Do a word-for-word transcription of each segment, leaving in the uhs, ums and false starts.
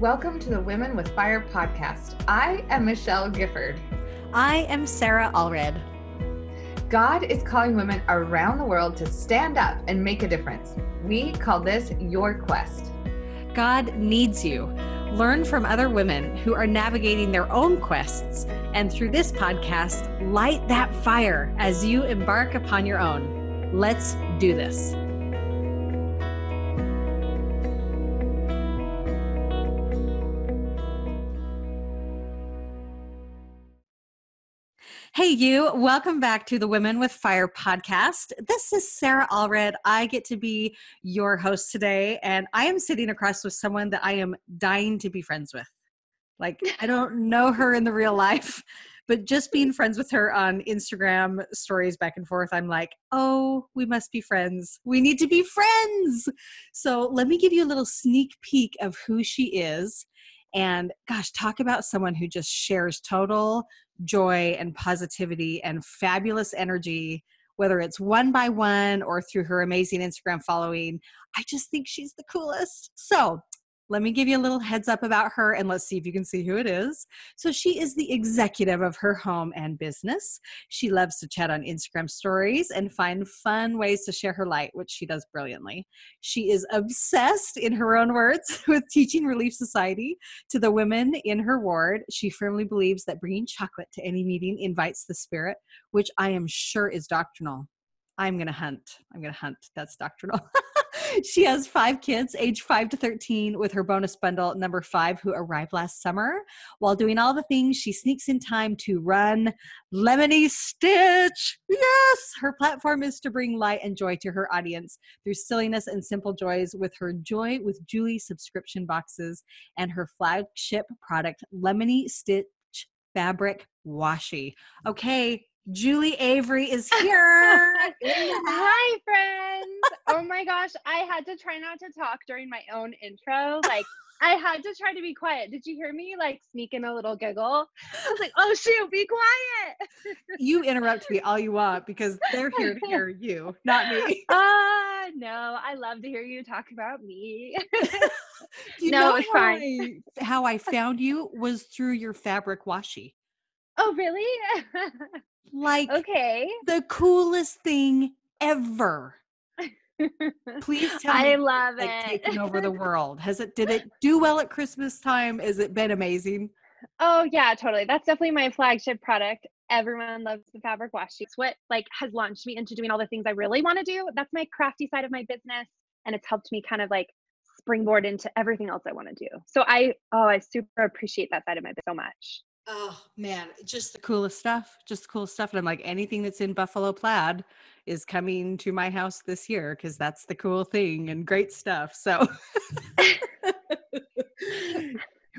Welcome to the Women with Fire Podcast. I am Michelle Gifford. I am Sarah Allred. God is calling women around the world to stand up and make a difference. We call this your quest. God needs you. Learn from other women who are navigating their own quests, and through this podcast, light that fire as you embark upon your own. Let's do this. Hey, you. Welcome back to the Women with Fire podcast. This is Sarah Allred. I get to be your host today, and I am sitting across with someone that I am dying to be friends with. Like, I don't know her in the real life, but just being friends with her on Instagram stories back and forth, I'm like, oh, we must be friends. We need to be friends. So let me give you a little sneak peek of who she is. And gosh, talk about someone who just shares total joy and positivity and fabulous energy, whether it's one by one or through her amazing Instagram following. I just think she's the coolest. So let me give you a little heads up about her, and let's see if you can see who it is. So she is the executive of her home and business. She loves to chat on Instagram stories and find fun ways to share her light, which she does brilliantly. She is obsessed, in her own words, with teaching Relief Society to the women in her ward. She firmly believes that bringing chocolate to any meeting invites the spirit, which I am sure is doctrinal. I'm going to hunt. I'm going to hunt. That's doctrinal. She has five kids, age five to thirteen, with her bonus bundle number five, who arrived last summer. While doing all the things, she sneaks in time to run Lemony Stitch. Yes! Her platform is to bring light and joy to her audience through silliness and simple joys with her Joy with Julie subscription boxes and her flagship product, Lemony Stitch Fabric Washi. Okay, Julie Avery is here. Hi, friends. Oh my gosh. I had to try not to talk during my own intro. Like, I had to try to be quiet. Did you hear me like sneak in a little giggle? I was like, oh shoot, be quiet. You interrupt me all you want because they're here to hear you, not me. Ah, uh, no, I love to hear you talk about me. you no, know it's how fine. I, how I found you was through your fabric washi. Oh, really? Like, okay, the coolest thing ever. Please tell me. I love it. Like, taking over the world. Has it, did it do well at Christmas time? Has it been amazing? Oh yeah, totally. That's definitely my flagship product. Everyone loves the fabric washi. It's what like has launched me into doing all the things I really want to do. That's my crafty side of my business. And it's helped me kind of like springboard into everything else I want to do. So I, oh, I super appreciate that side of my business so much. Oh man, just the coolest stuff, just the coolest stuff. And I'm like, anything that's in buffalo plaid is coming to my house this year because that's the cool thing and great stuff. So,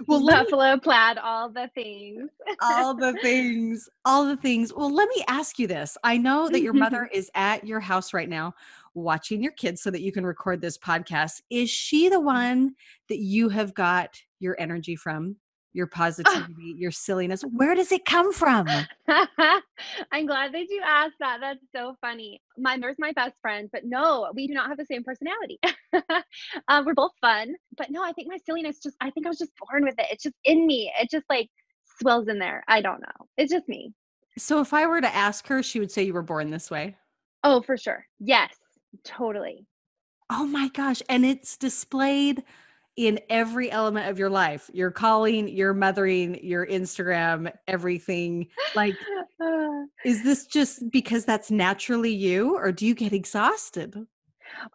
well, buffalo me, plaid, all the things, all the things, all the things. Well, let me ask you this. I know that your mother is at your house right now watching your kids so that you can record this podcast. Is she the one that you have got your energy from? Your positivity, oh. Your silliness. Where does it come from? I'm glad that you asked that. That's so funny. My mother's my best friend, but no, we do not have the same personality. um, we're both fun, but no, I think my silliness just, I think I was just born with it. It's just in me. It just like swells in there. I don't know. It's just me. So if I were to ask her, she would say you were born this way. Oh, for sure. Yes, totally. Oh my gosh. And it's displayed in every element of your life, your calling, your mothering, your Instagram, everything. Like, is this just because that's naturally you, or do you get exhausted?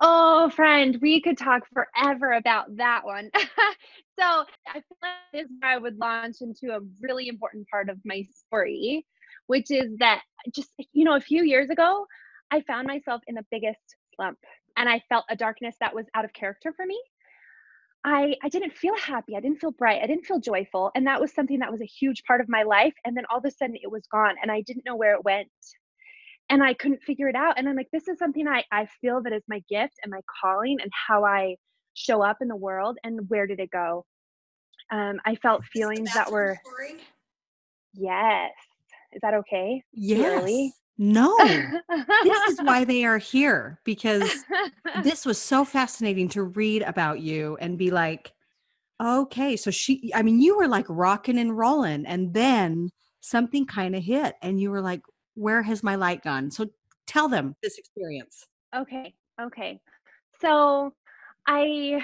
Oh, friend, we could talk forever about that one. So I feel like this is where I would launch into a really important part of my story, which is that just, you know, a few years ago, I found myself in the biggest slump, and I felt a darkness that was out of character for me. I, I didn't feel happy. I didn't feel bright. I didn't feel joyful. And that was something that was a huge part of my life. And then all of a sudden it was gone and I didn't know where it went and I couldn't figure it out. And I'm like, this is something I, I feel that is my gift and my calling and how I show up in the world. And where did it go? Um, I felt feelings that were, story? Yes. Is that okay? Yes. Really? No, this is why they are here, because this was so fascinating to read about you and be like, Okay. So she, I mean, you were like rocking and rolling, and then something kind of hit and you were like, where has my light gone? So tell them this experience. Okay. Okay. So I,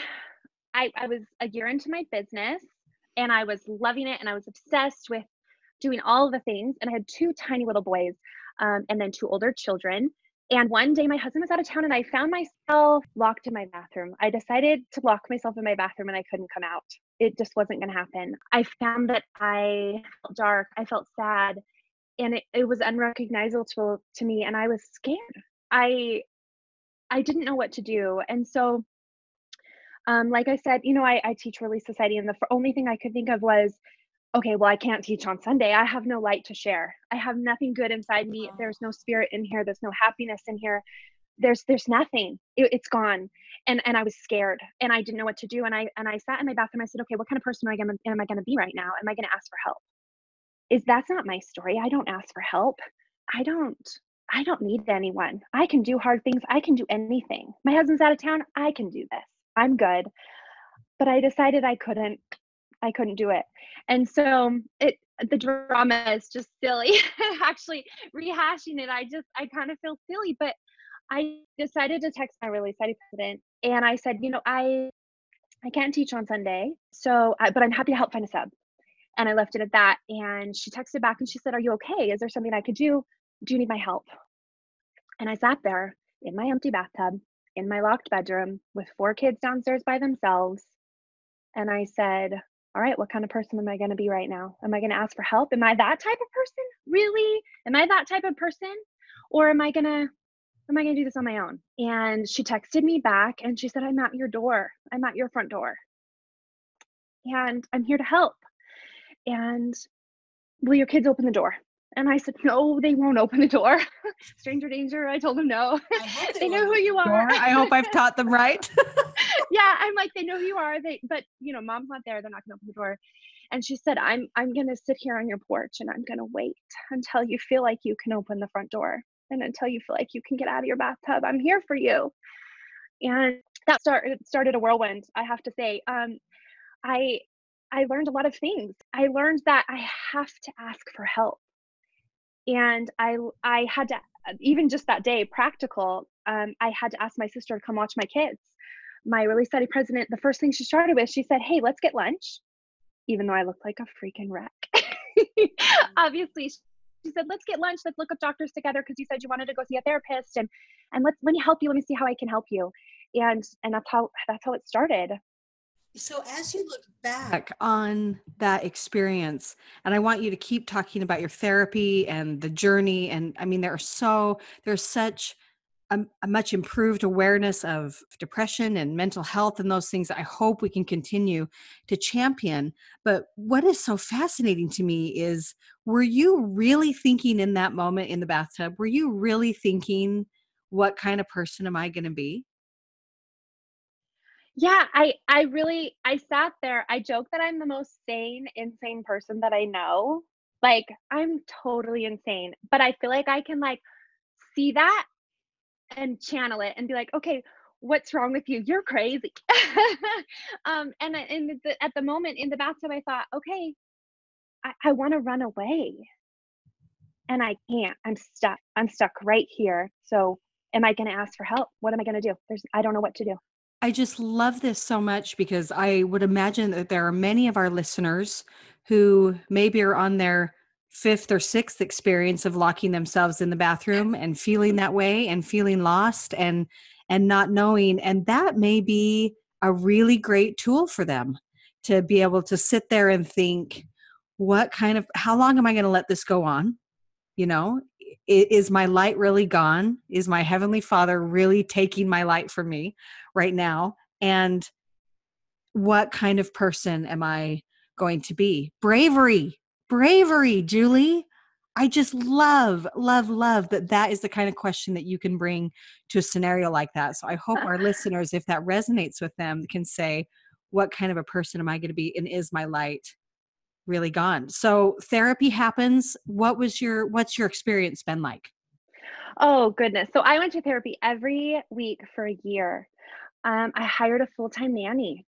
I, I was a year into my business and I was loving it. And I was obsessed with doing all of the things. And I had two tiny little boys um, and then two older children. And one day my husband was out of town and I found myself locked in my bathroom. I decided to lock myself in my bathroom and I couldn't come out. It just wasn't going to happen. I found that I felt dark. I felt sad. And it, it was unrecognizable to, to me. And I was scared. I, I didn't know what to do. And so, um, like I said, you know, I, I teach Relief Society. And the only thing I could think of was, okay, well, I can't teach on Sunday. I have no light to share. I have nothing good inside me. There's no spirit in here. There's no happiness in here. There's, there's nothing. It, it's gone. And, and I was scared and I didn't know what to do. And I, and I sat in my bathroom. I said, okay, what kind of person am I going to, am I going to be right now? Am I going to ask for help? Is that's not my story. I don't ask for help. I don't, I don't need anyone. I can do hard things. I can do anything. My husband's out of town. I can do this. I'm good. But I decided I couldn't. I couldn't do it. And so it, the drama is just silly. Actually rehashing it, I just, I kind of feel silly, but I decided to text my Relief Society president. And I said, you know, I, I can't teach on Sunday. So, I, but I'm happy to help find a sub. And I left it at that. And she texted back and she said, are you okay? Is there something I could do? Do you need my help? And I sat there in my empty bathtub, in my locked bedroom with four kids downstairs by themselves. And I said, all right, what kind of person am I going to be right now? Am I going to ask for help? Am I that type of person? Really? Am I that type of person? Or am I going to, am I going to do this on my own? And she texted me back and she said, I'm at your door. I'm at your front door. And I'm here to help. And will your kids open the door? And I said, no, they won't open the door. Stranger danger. I told them no. They know who you are. I hope I've taught them right. Yeah, I'm like, they know who you are. They, but you know, mom's not there. They're not going to open the door. And she said, I'm, I'm going to sit here on your porch and I'm going to wait until you feel like you can open the front door and until you feel like you can get out of your bathtub. I'm here for you. And that started, started a whirlwind. I have to say, um, I, I learned a lot of things. I learned that I have to ask for help. And I, I had to, even just that day, practical, um, I had to ask my sister to come watch my kids. My Relief Society president, the first thing she started with, she said, hey, let's get lunch, even though I looked like a freaking wreck. Obviously, she said, let's get lunch. Let's look up doctors together because you said you wanted to go see a therapist. And and let's let me help you. Let me see how I can help you. And and that's how that's how it started. So as you look back on that experience, and I want you to keep talking about your therapy and the journey. And I mean, there are so there's such a, a much improved awareness of depression and mental health and those things that I hope we can continue to champion. But what is so fascinating to me is, were you really thinking in that moment in the bathtub, were you really thinking, what kind of person am I going to be? Yeah, I, I really, I sat there. I joke that I'm the most sane, insane person that I know. Like, I'm totally insane, but I feel like I can like see that and channel it and be like, okay, what's wrong with you? You're crazy. um, and and the, at the moment in the bathtub, I thought, okay, I, I want to run away and I can't, I'm stuck. I'm stuck right here. So am I going to ask for help? What am I going to do? There's, I don't know what to do. I just love this so much because I would imagine that there are many of our listeners who maybe are on their fifth or sixth experience of locking themselves in the bathroom and feeling that way and feeling lost and, and not knowing. And that may be a really great tool for them to be able to sit there and think, what kind of, how long am I going to let this go on? You know, is my light really gone? Is my Heavenly Father really taking my light from me right now? And what kind of person am I going to be? Bravery, bravery, Julie. I just love, love, love that that is the kind of question that you can bring to a scenario like that. So I hope our listeners, if that resonates with them, can say, what kind of a person am I going to be? And is my light really gone? So therapy happens. What was your, what's your experience been like? Oh goodness. So I went to therapy every week for a year. Um, I hired a full-time nanny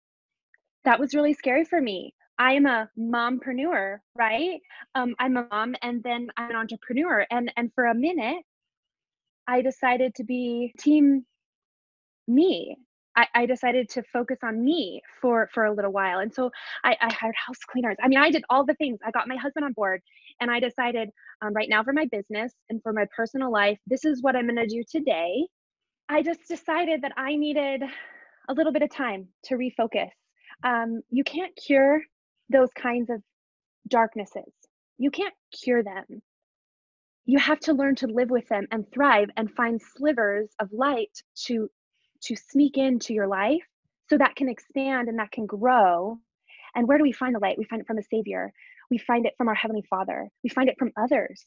that was really scary for me. I am a mompreneur, right? Um, I'm a mom and then I'm an entrepreneur. And, and for a minute, I decided to be team me. I, I decided to focus on me for, for a little while. And so I, I hired house cleaners. I mean, I did all the things. I got my husband on board and I decided um, right now for my business and for my personal life, this is what I'm going to do today. I just decided that I needed a little bit of time to refocus. Um, you can't cure those kinds of darknesses. You can't cure them. You have to learn to live with them and thrive and find slivers of light to to sneak into your life so that can expand and that can grow. And where do we find the light? We find it from a savior. We find it from our Heavenly Father. We find it from others.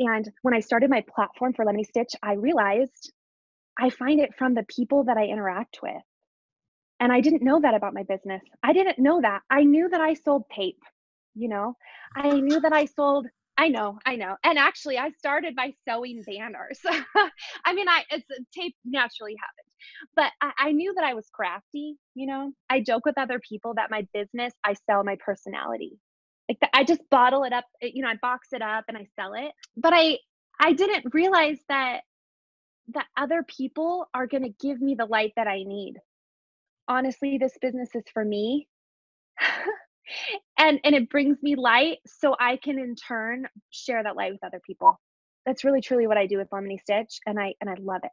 And when I started my platform for Lemony Stitch, I realized I find it from the people that I interact with. And I didn't know that about my business. I didn't know that. I knew that I sold tape, you know, I knew that I sold, I know, I know. And actually I started by sewing banners. I mean, I, it's tape naturally happened. But I, I knew that I was crafty, you know. I joke with other people that my business, I sell my personality. Like the, I just bottle it up, you know, I box it up and I sell it. But I, I didn't realize that that other people are going to give me the light that I need. Honestly, this business is for me, and and it brings me light, so I can in turn share that light with other people. That's really truly what I do with Lemony Stitch, and I and I love it.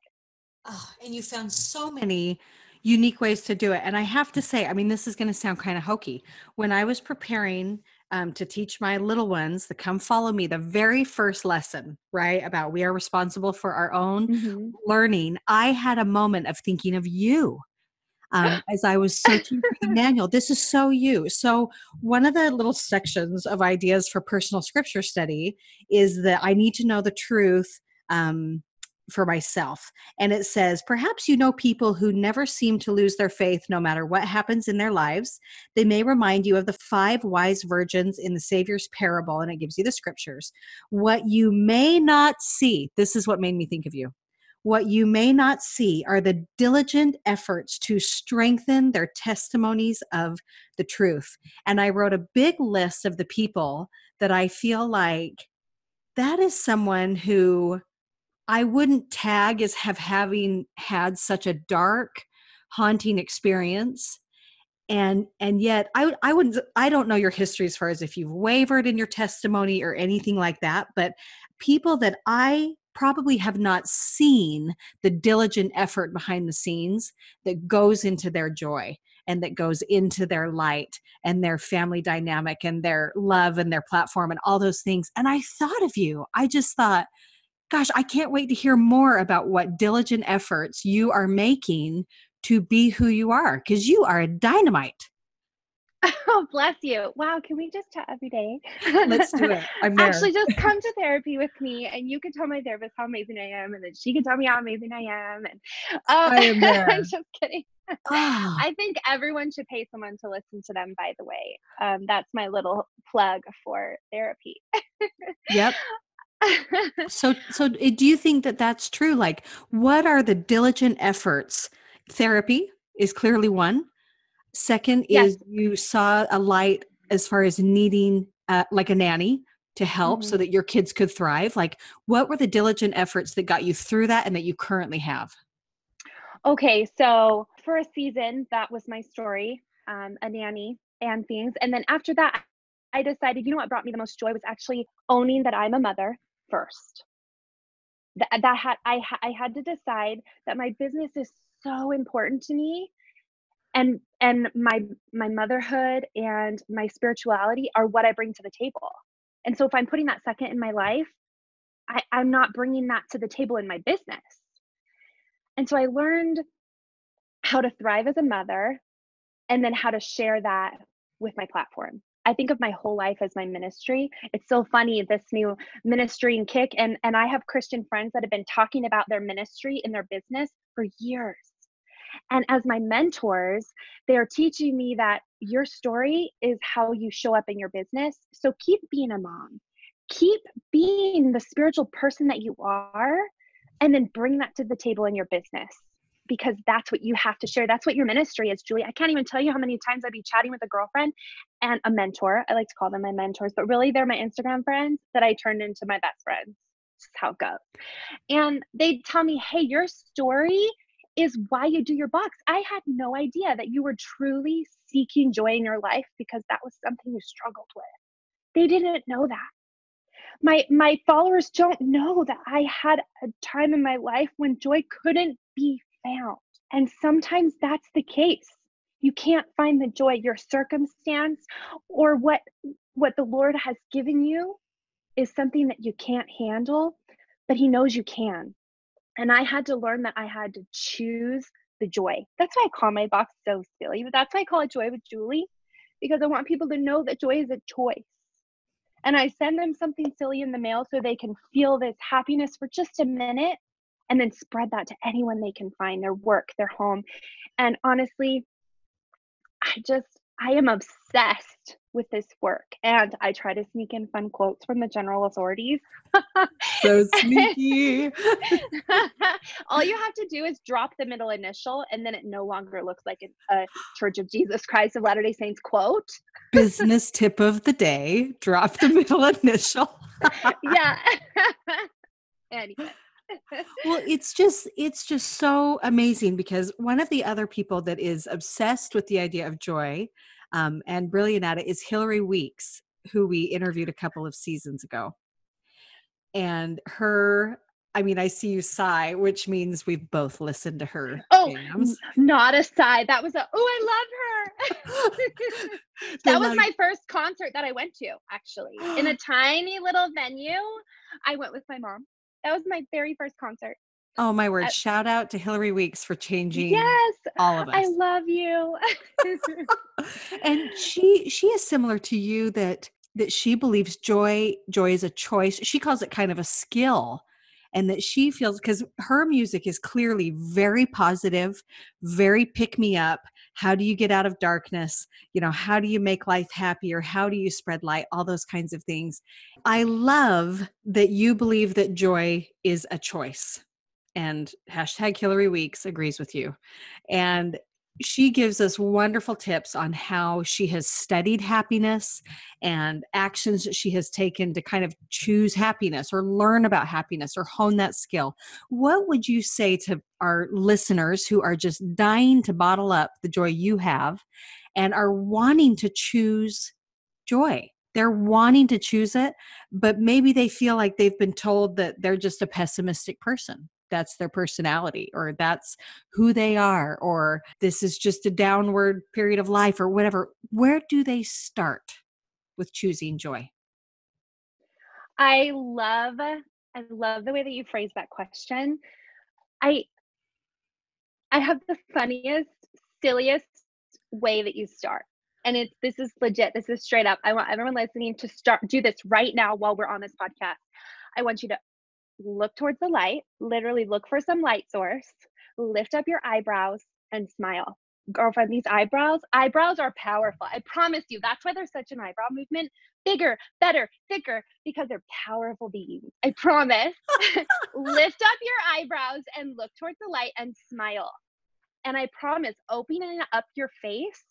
Oh, and you found so many unique ways to do it. And I have to say, I mean, this is going to sound kind of hokey. When I was preparing um, to teach my little ones the Come Follow Me, the very first lesson, right, about we are responsible for our own mm-hmm. learning, I had a moment of thinking of you um, as I was searching for the manual. This is so you. So one of the little sections of ideas for personal scripture study is that I need to know the truth um, for myself. And it says, perhaps you know people who never seem to lose their faith no matter what happens in their lives. They may remind you of the five wise virgins in the Savior's parable, and it gives you the scriptures. What you may not see, this is what made me think of you. What you may not see are the diligent efforts to strengthen their testimonies of the truth. And I wrote a big list of the people that I feel like that is someone who I wouldn't tag as have having had such a dark, haunting experience. And, and yet I I wouldn't, I don't know your history as far as if you've wavered in your testimony or anything like that, but people that I probably have not seen the diligent effort behind the scenes that goes into their joy and that goes into their light and their family dynamic and their love and their platform and all those things. And I thought of you, I just thought, gosh, I can't wait to hear more about what diligent efforts you are making to be who you are, because you are a dynamite. Oh, bless you. Wow. Can we just chat every day? Let's do it. I'm there. Actually, just come to therapy with me and you can tell my therapist how amazing I am. And then she can tell me how amazing I am. And um, I am there. I'm just kidding. Oh. I think everyone should pay someone to listen to them, by the way. Um, that's my little plug for therapy. Yep. so, so do you think that that's true? Like, what are the diligent efforts? Therapy is clearly one. Second is yes. You saw a light as far as needing uh, like a nanny to help mm-hmm. so that your kids could thrive. Like, what were the diligent efforts that got you through that and that you currently have? Okay. So for a season, that was my story, um, a nanny and things. And then after that, I decided, you know what brought me the most joy was actually owning that I'm a mother first. That, that had I, I had to decide that my business is so important to me, and and my my motherhood and my spirituality are what I bring to the table. And so if I'm putting that second in my life, I, I'm not bringing that to the table in my business. And so I learned how to thrive as a mother, and then how to share that with my platform. I think of my whole life as my ministry. It's so funny, this new ministry and kick. And, and I have Christian friends that have been talking about their ministry and their business for years. And as my mentors, they are teaching me that your story is how you show up in your business. So keep being a mom, keep being the spiritual person that you are, and then bring that to the table in your business. because that's what you have to share. That's what your ministry is, Julie. I can't even tell you how many times I'd be chatting with a girlfriend and a mentor. I like to call them my mentors, but really they're my Instagram friends that I turned into my best friends. This is how it goes. And they'd tell me, hey, your story is why you do your box. I had no idea that you were truly seeking joy in your life because that was something you struggled with. They didn't know that. My my followers don't know that I had a time in my life when joy couldn't be found. And sometimes that's the case. You can't find the joy. Your circumstance or what, what the Lord has given you is something that you can't handle, but He knows you can. And I had to learn that I had to choose the joy. That's why I call my box so silly, but that's why I call it Joy with Julie, because I want people to know that joy is a choice. And I send them something silly in the mail so they can feel this happiness for just a minute and then spread that to anyone they can find, their work, their home. And honestly, I just, I am obsessed with this work. And I try to sneak in fun quotes from the general authorities. So sneaky. All you have to do is drop the middle initial and then it no longer looks like a Church of Jesus Christ of Latter-day Saints quote. Business tip of the day, drop the middle initial. Yeah. Anyway. Well, it's just, it's just so amazing because one of the other people that is obsessed with the idea of joy um, and brilliant at it is Hillary Weeks, who we interviewed a couple of seasons ago. And her, I mean, I see you sigh, which means we've both listened to her. Oh, jams. Not a sigh. That was a, oh, I love her. That was my first concert that I went to, actually, in a tiny little venue. I went with my mom. That was my very first concert. Oh my word. Uh, Shout out to Hillary Weeks for changing yes, all of us. I love you. And she, she is similar to you that, that she believes joy, joy is a choice. She calls it kind of a skill, and that she feels, because her music is clearly very positive, very pick me up. How do you get out of darkness? You know, how do you make life happier? How do you spread light? All those kinds of things. I love that you believe that joy is a choice, and hashtag Hillary Weeks agrees with you. And she gives us wonderful tips on how she has studied happiness and actions that she has taken to kind of choose happiness or learn about happiness or hone that skill. What would you say to our listeners who are just dying to bottle up the joy you have and are wanting to choose joy? They're wanting to choose it, but maybe they feel like they've been told that they're just a pessimistic person. That's their personality, or that's who they are, or this is just a downward period of life, or whatever. Where do they start with choosing joy? I love, I love the way that you phrased that question. I, I have the funniest, silliest way that you start. And it's, this is legit. This is straight up. I want everyone listening to start, do this right now while we're on this podcast. I want you to look towards the light, literally look for some light source, lift up your eyebrows and smile. Girlfriend, these eyebrows, eyebrows are powerful. I promise you, that's why there's such an eyebrow movement. Bigger, better, thicker, because they're powerful beings. I promise. Lift up your eyebrows and look towards the light and smile. And I promise, opening up your face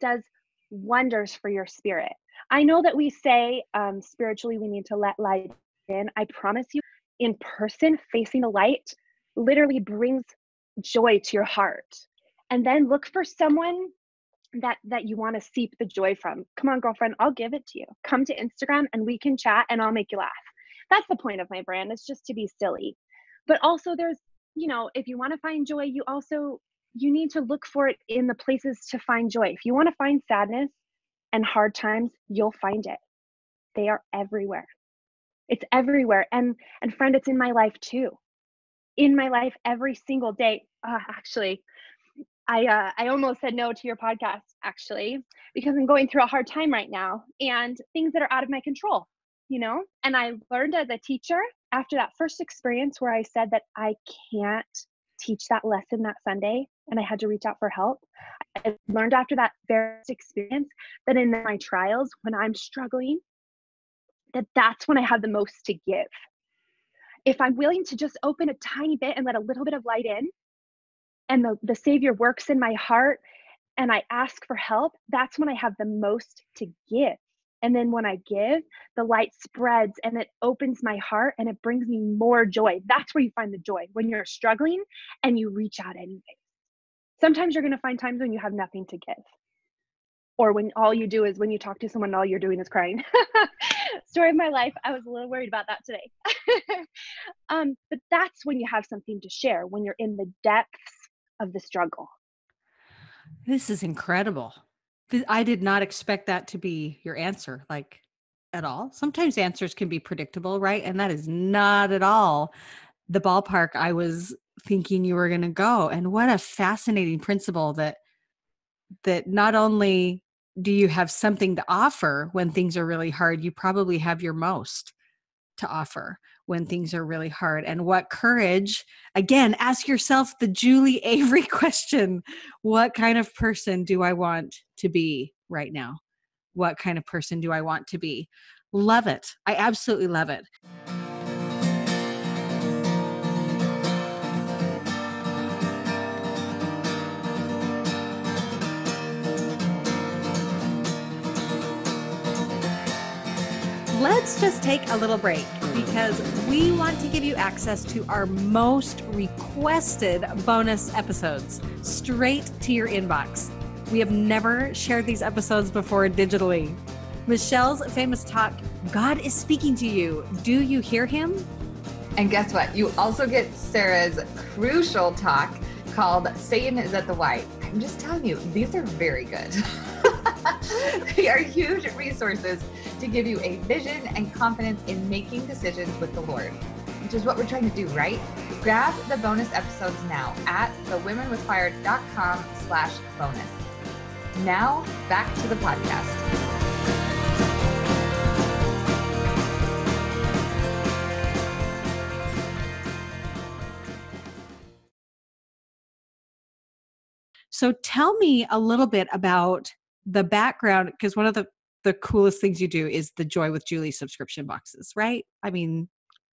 does wonders for your spirit. I know that we say um, spiritually we need to let light in. I promise you, in person, facing the light literally brings joy to your heart. And then look for someone that, that you want to seep the joy from. Come on, girlfriend, I'll give it to you. Come to Instagram and we can chat and I'll make you laugh. That's the point of my brand, is just to be silly. But also there's, you know, if you want to find joy, you also, you need to look for it in the places to find joy. If you want to find sadness and hard times, you'll find it. They are everywhere. It's everywhere. And, and friend, it's in my life too. In my life every single day. Uh, actually, I, uh, I almost said no to your podcast, actually, because I'm going through a hard time right now and things that are out of my control, you know? And I learned as a teacher after that first experience where I said that I can't teach that lesson that Sunday and I had to reach out for help. I learned after that very experience that in my trials, when I'm struggling, that that's when I have the most to give. If I'm willing to just open a tiny bit and let a little bit of light in, and the, the Savior works in my heart and I ask for help, that's when I have the most to give. And then when I give, the light spreads and it opens my heart and it brings me more joy. That's where you find the joy, when you're struggling and you reach out anyway. Sometimes you're going to find times when you have nothing to give, or when all you do is when you talk to someone, all you're doing is crying. Story of my life. I was a little worried about that today. um, but that's when you have something to share, when you're in the depths of the struggle. This is incredible. I did not expect that to be your answer, like at all. Sometimes answers can be predictable, right? And that is not at all the ballpark I was thinking you were going to go. And what a fascinating principle that, that not only do you have something to offer when things are really hard, you probably have your most to offer when things are really hard. And what courage, again, ask yourself the Julie Avery question. What kind of person do I want to be right now? What kind of person do I want to be? Love it. I absolutely love it. Let's just take a little break because we want to give you access to our most requested bonus episodes straight to your inbox. We have never shared these episodes before digitally. Michelle's famous talk, God is Speaking to You. Do you hear him? And guess what? You also get Sarah's crucial talk called Satan is at the Y. I'm just telling you, these are very good. They are huge resources to give you a vision and confidence in making decisions with the Lord, which is what we're trying to do, right? Grab the bonus episodes now at thewomenwithfire.com slash bonus. Now back to the podcast. So tell me a little bit about the background, because one of the the coolest things you do is the Joy with Julie subscription boxes, right? I mean,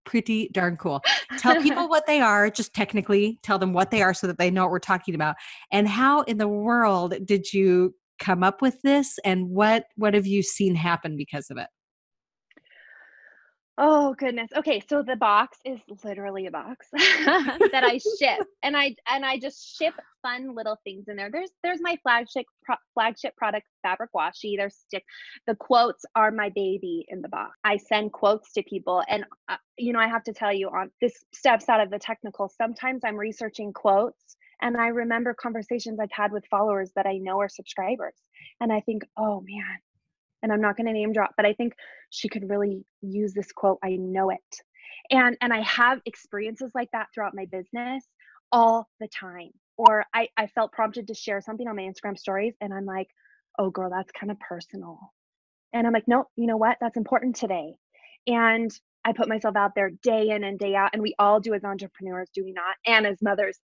pretty darn cool. Tell people what they are, just technically tell them what they are so that they know what we're talking about. And how in the world did you come up with this? And what, what have you seen happen because of it? Oh goodness. Okay. So the box is literally a box that I ship and I, and I just ship fun little things in there. There's, there's my flagship pro- flagship product, Fabric Washi. There's stick. The quotes are my baby in the box. I send quotes to people. And uh, you know, I have to tell you, on this steps out of the technical. Sometimes I'm researching quotes and I remember conversations I've had with followers that I know are subscribers. And I think, oh man, and I'm not going to name drop, but I think she could really use this quote. I know it. And and I have experiences like that throughout my business all the time. Or I, I felt prompted to share something on my Instagram stories. And I'm like, oh girl, that's kind of personal. And I'm like, no, you know what? That's important today. And I put myself out there day in and day out. And we all do as entrepreneurs, do we not? And as mothers.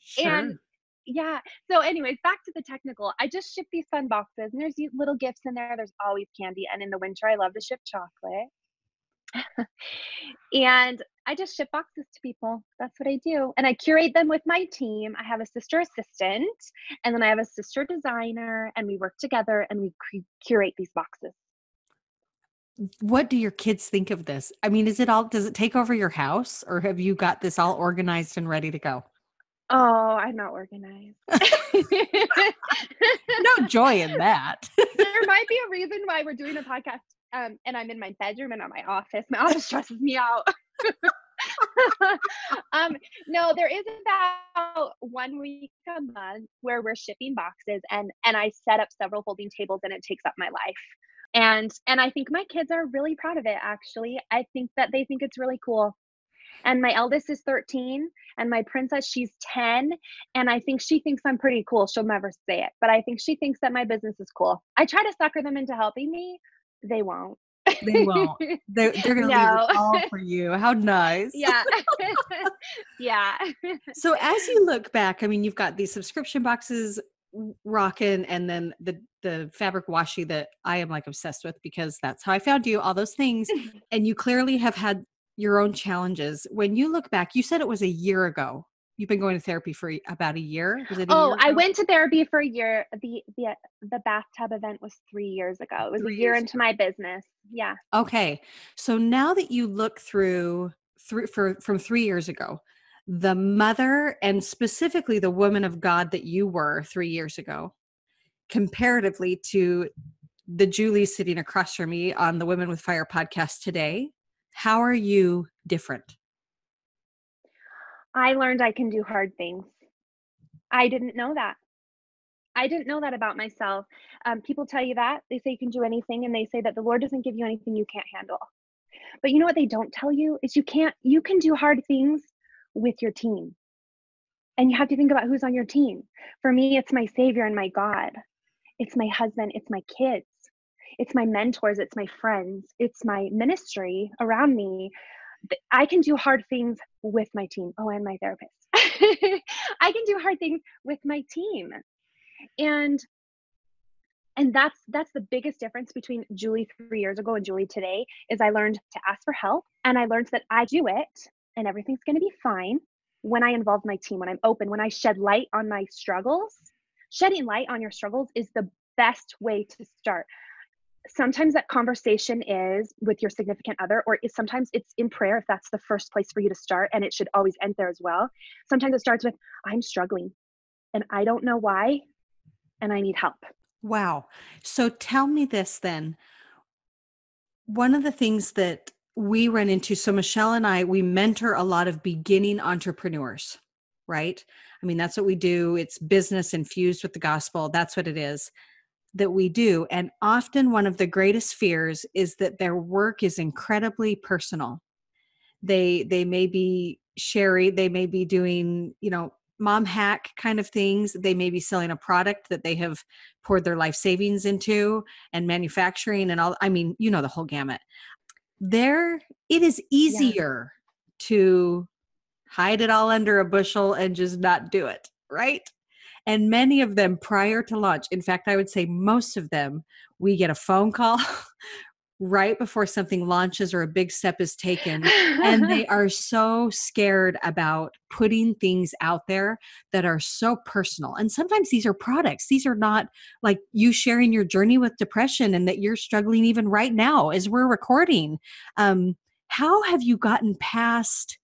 Sure. And yeah. So anyways, back to the technical, I just ship these fun boxes and there's these little gifts in there. There's always candy. And in the winter, I love to ship chocolate and I just ship boxes to people. That's what I do. And I curate them with my team. I have a sister assistant and then I have a sister designer and we work together and we cre- curate these boxes. What do your kids think of this? I mean, is it all, does it take over your house or have you got this all organized and ready to go? Oh, I'm not organized. No joy in that. There might be a reason why we're doing a podcast um, and I'm in my bedroom and not my office. My office stresses me out. um, no, there is about one week a month where we're shipping boxes and, and I set up several folding tables and it takes up my life. And, and I think my kids are really proud of it, actually. I think that they think it's really cool. And my eldest is thirteen and my princess, she's ten. And I think she thinks I'm pretty cool. She'll never say it, but I think she thinks that my business is cool. I try to sucker them into helping me. They won't. They won't. They're, they're going to no. leave it all for you. How nice. Yeah. Yeah. So as you look back, I mean, you've got these subscription boxes rocking and then the, the fabric washi that I am like obsessed with because that's how I found you, all those things. And you clearly have had your own challenges. When you look back, you said it was a year ago You've been going to therapy for about a year? Was it a oh, year I went to therapy for a year. The, the the bathtub event was three years ago. It was three a year into ago. my business. Yeah. Okay. So now that you look through, through for, from three years ago, the mother and specifically the woman of God that you were three years ago, comparatively to the Julie sitting across from me on the Women with Fire podcast today, how are you different? I learned I can do hard things. I didn't know that. I didn't know that about myself. Um, people tell you that. They say you can do anything, and they say that the Lord doesn't give you anything you can't handle. But you know what they don't tell you is you can't, you can do hard things with your team. And you have to think about who's on your team. For me, it's my Savior and my God. It's my husband. It's my kids. It's my mentors. It's my friends. It's my ministry around me. I can do hard things with my team. Oh, and my therapist. I can do hard things with my team. And, and that's, that's the biggest difference between Julie three years ago and Julie today is I learned to ask for help. And I learned that I do it and everything's going to be fine when I involve my team, when I'm open, when I shed light on my struggles. Shedding light on your struggles is the best way to start. Sometimes that conversation is with your significant other, or is sometimes it's in prayer if that's the first place for you to start, and it should always end there as well. Sometimes it starts with, I'm struggling and I don't know why, and I need help. Wow. So tell me this then. One of the things that we run into, so Michelle and I, we mentor a lot of beginning entrepreneurs, right? I mean, that's what we do. It's business infused with the gospel. That's what it is that we do. And often one of the greatest fears is that their work is incredibly personal. They, they may be sharing, they may be doing, you know, mom hack kind of things. They may be selling a product that they have poured their life savings into, and manufacturing and all. I mean, you know, the whole gamut there. It is easier yeah. to hide it all under a bushel and just not do it. Right. And many of them prior to launch, in fact, I would say most of them, we get a phone call right before something launches or a big step is taken. And they are so scared about putting things out there that are so personal. And sometimes these are products. These are not like you sharing your journey with depression and that you're struggling even right now as we're recording. Um, how have you gotten past,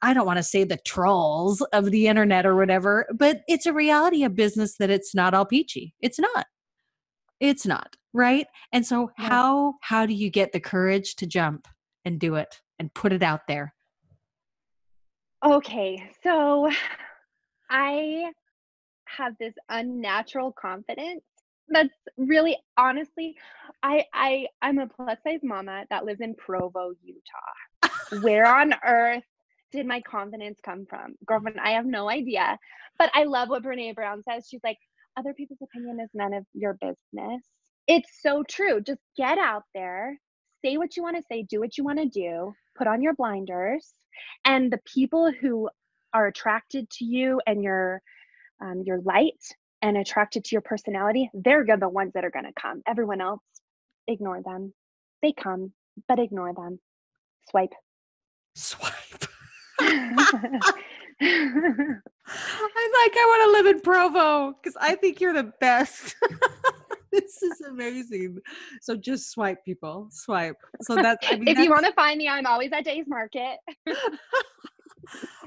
I don't want to say the trolls of the internet or whatever, but it's a reality of business that it's not all peachy. It's not. It's not, right? And so yeah. how how do you get the courage to jump and do it and put it out there? Okay, so I have this unnatural confidence that's really, honestly, I, I, I'm a plus-size mama that lives in Provo, Utah. Where on earth did my confidence come from? Girlfriend, I have no idea. But I love what Brené Brown says. She's like, other people's opinion is none of your business. It's so true. Just get out there, say what you want to say, do what you want to do, put on your blinders, and the people who are attracted to you and your, um, your light and attracted to your personality, they're the ones that are going to come. Everyone else, ignore them. They come, but ignore them. Swipe. Swipe. I'm like, I want to live in Provo because I think you're the best. This is amazing. So just swipe, people. Swipe. So that's, I mean, if that's, you want to find me, I'm always at Day's Market.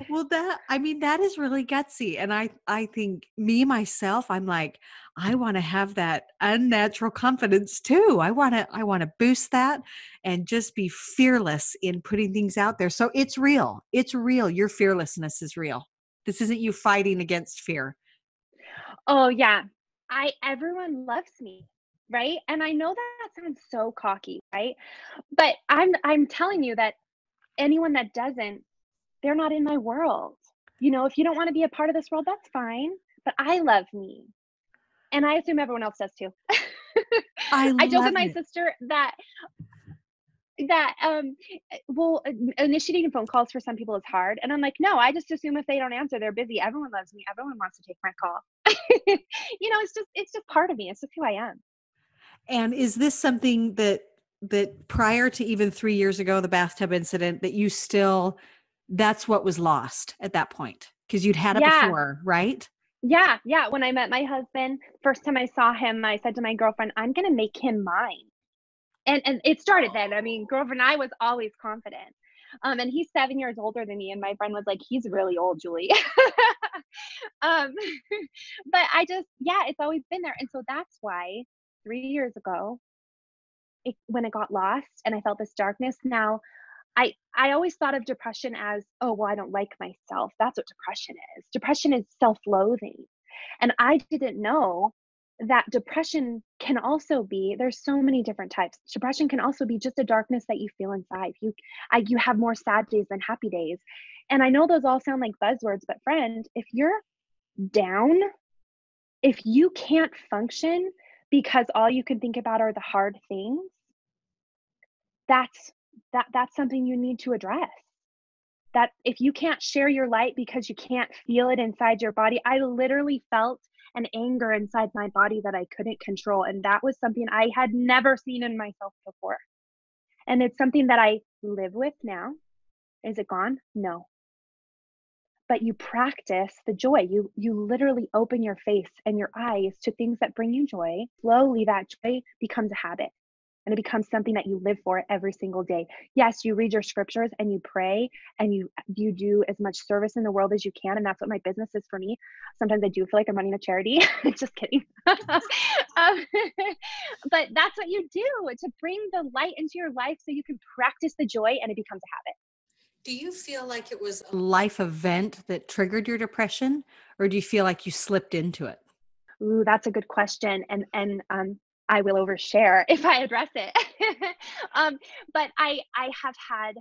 Well, that, I mean, that is really gutsy. And I, I think me, myself, I'm like, I want to have that unnatural confidence too. I want to, I want to boost that and just be fearless in putting things out there. So it's real. It's real. Your fearlessness is real. This isn't you fighting against fear. Oh yeah. I, everyone loves me. Right. And I know that sounds so cocky, right? But I'm, I'm telling you that anyone that doesn't, they're not in my world. You know, if you don't want to be a part of this world, that's fine. But I love me. And I assume everyone else does too. I, I joke with my it. sister that, that, um, well, initiating phone calls for some people is hard. And I'm like, no, I just assume if they don't answer, they're busy. Everyone loves me. Everyone wants to take my call. You know, it's just, it's just part of me. It's just who I am. And is this something that, that prior to even three years ago, the bathtub incident, that you still... that's what was lost at that point. because you'd had it yeah. before, right? Yeah. Yeah. When I met my husband, first time I saw him, I said to my girlfriend, I'm going to make him mine. And and it started then. I mean, girlfriend, I was always confident. Um, and he's seven years older than me. And my friend was like, he's really old, Julie. um, but I just, yeah, it's always been there. And so that's why three years ago, it, when it got lost and I felt this darkness, now I, I always thought of depression as, oh, well, I don't like myself. That's what depression is. Depression is self-loathing. And I didn't know that depression can also be, there's so many different types. Depression can also be just a darkness that you feel inside. You, I, you have more sad days than happy days. And I know those all sound like buzzwords, but friend, if you're down, if you can't function because all you can think about are the hard things, that's that that's something you need to address. That if you can't share your light because you can't feel it inside your body, I literally felt an anger inside my body that I couldn't control. And that was something I had never seen in myself before. And it's something that I live with now. Is it gone? No. But you practice the joy. You, you literally open your face and your eyes to things that bring you joy. Slowly that joy becomes a habit. And it becomes something that you live for every single day. Yes, you read your scriptures and you pray and you you do as much service in the world as you can. And that's what my business is for me. Sometimes I do feel like I'm running a charity. Just kidding. um, but that's what you do, to bring the light into your life so you can practice the joy and it becomes a habit. Do you feel like it was a life event that triggered your depression, or do you feel like you slipped into it? Ooh, that's a good question. And, and, um, I will overshare if I address it. um, but I, I have had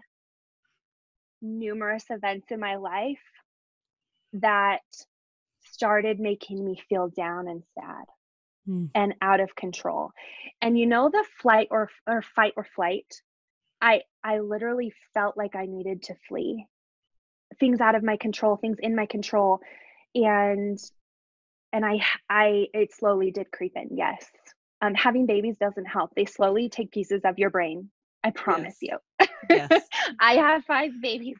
numerous events in my life that started making me feel down and sad mm. and out of control. And you know, the flight or, or fight or flight, I, I literally felt like I needed to flee. Things out of my control, things in my control. And, and I, I, it slowly did creep in. Yes. Um, having babies doesn't help. They slowly take pieces of your brain. I promise yes. you. Yes. I have five babies.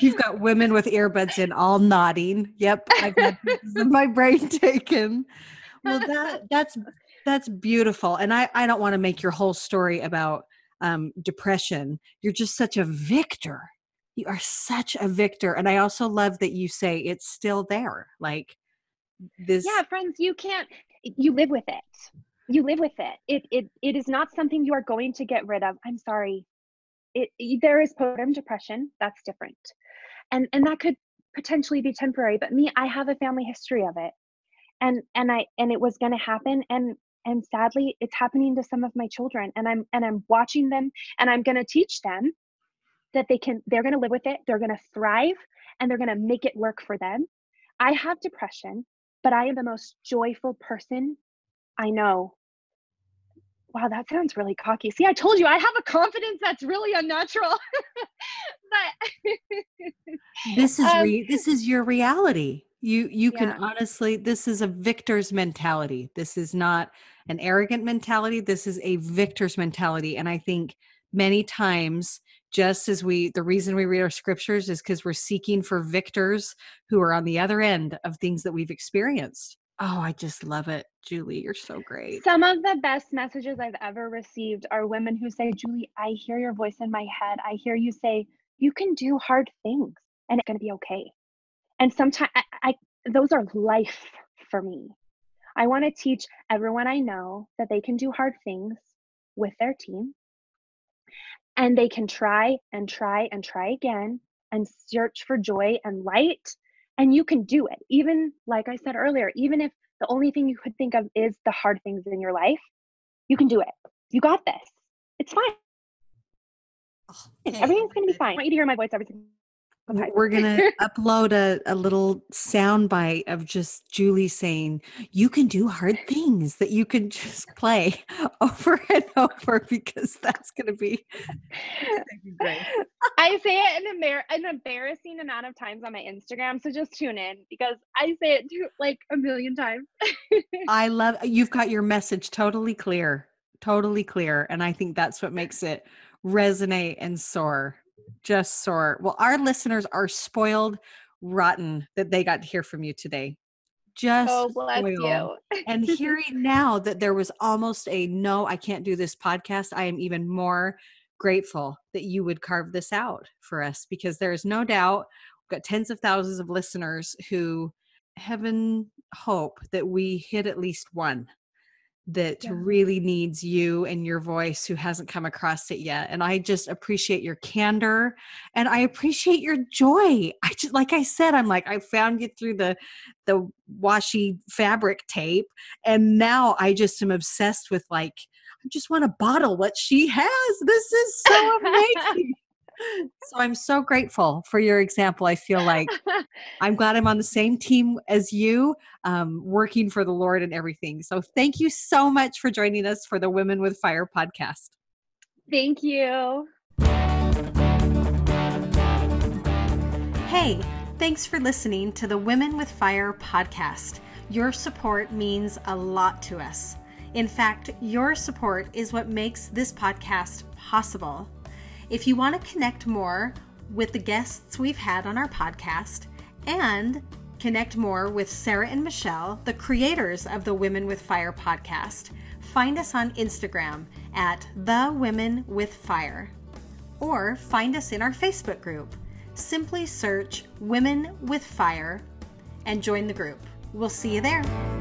You've got women with earbuds in all nodding. Yep. I've had pieces of my brain taken. Well, that that's, that's beautiful. And I, I don't want to make your whole story about um, depression. You're just such a victor. You are such a victor. And I also love that you say it's still there. Like this. Yeah. Friends, you can't, you live with it. You live with it. It, it, it is not something you are going to get rid of. I'm sorry. It, it there is postpartum depression. That's different. And, and that could potentially be temporary, but me, I have a family history of it. And, and I, and it was going to happen. And, and sadly it's happening to some of my children, and I'm, and I'm watching them, and I'm going to teach them that they can, they're going to live with it. They're going to thrive, and they're going to make it work for them. I have depression, but I am the most joyful person I know. Wow, that sounds really cocky. See, I told you I have a confidence that's really unnatural. But this is re- um, this is your reality. You you yeah. can honestly, this is a victor's mentality. This is not an arrogant mentality. This is a victor's mentality. And I think many times, just as we, the reason we read our scriptures is because we're seeking for victors who are on the other end of things that we've experienced. Oh, I just love it. Julie, you're so great. Some of the best messages I've ever received are women who say, Julie, I hear your voice in my head. I hear you say, you can do hard things and it's going to be okay. And sometimes I, I, those are life for me. I want to teach everyone I know that they can do hard things with their team. And they can try and try and try again and search for joy and light. And you can do it. Even like I said earlier, even if the only thing you could think of is the hard things in your life, you can do it. You got this. It's fine. Oh, okay. Everything's going to be fine. I want you to hear my voice every single time. We're going to upload a, a little sound bite of just Julie saying, you can do hard things, that you can just play over and over, because that's going to be, be great. I say it an, embar- an embarrassing amount of times on my Instagram. So just tune in, because I say it too, like a million times. I love, you've got your message totally clear, totally clear. And I think that's what makes it resonate and soar. Just soar. Well, our listeners are spoiled rotten that they got to hear from you today. Just oh, bless you. And hearing now that there was almost a no, I can't do this podcast, I am even more grateful that you would carve this out for us, because there is no doubt we've got tens of thousands of listeners who heaven hope that we hit at least one that yeah. really needs you and your voice, who hasn't come across it yet. And I just appreciate your candor, and I appreciate your joy. I just, like I said, I'm like, I found you through the, the washi fabric tape. And now I just am obsessed with, like, I just want to bottle what she has. This is so amazing. So I'm so grateful for your example. I feel like I'm glad I'm on the same team as you, um, working for the Lord and everything. So thank you so much for joining us for the Women with Fire podcast. Thank you. Hey, thanks for listening to the Women with Fire podcast. Your support means a lot to us. In fact, your support is what makes this podcast possible. If you want to connect more with the guests we've had on our podcast and connect more with Sarah and Michelle, the creators of the Women with Fire podcast, find us on Instagram at The Women with Fire, or find us in our Facebook group. Simply search Women with Fire and join the group. We'll see you there.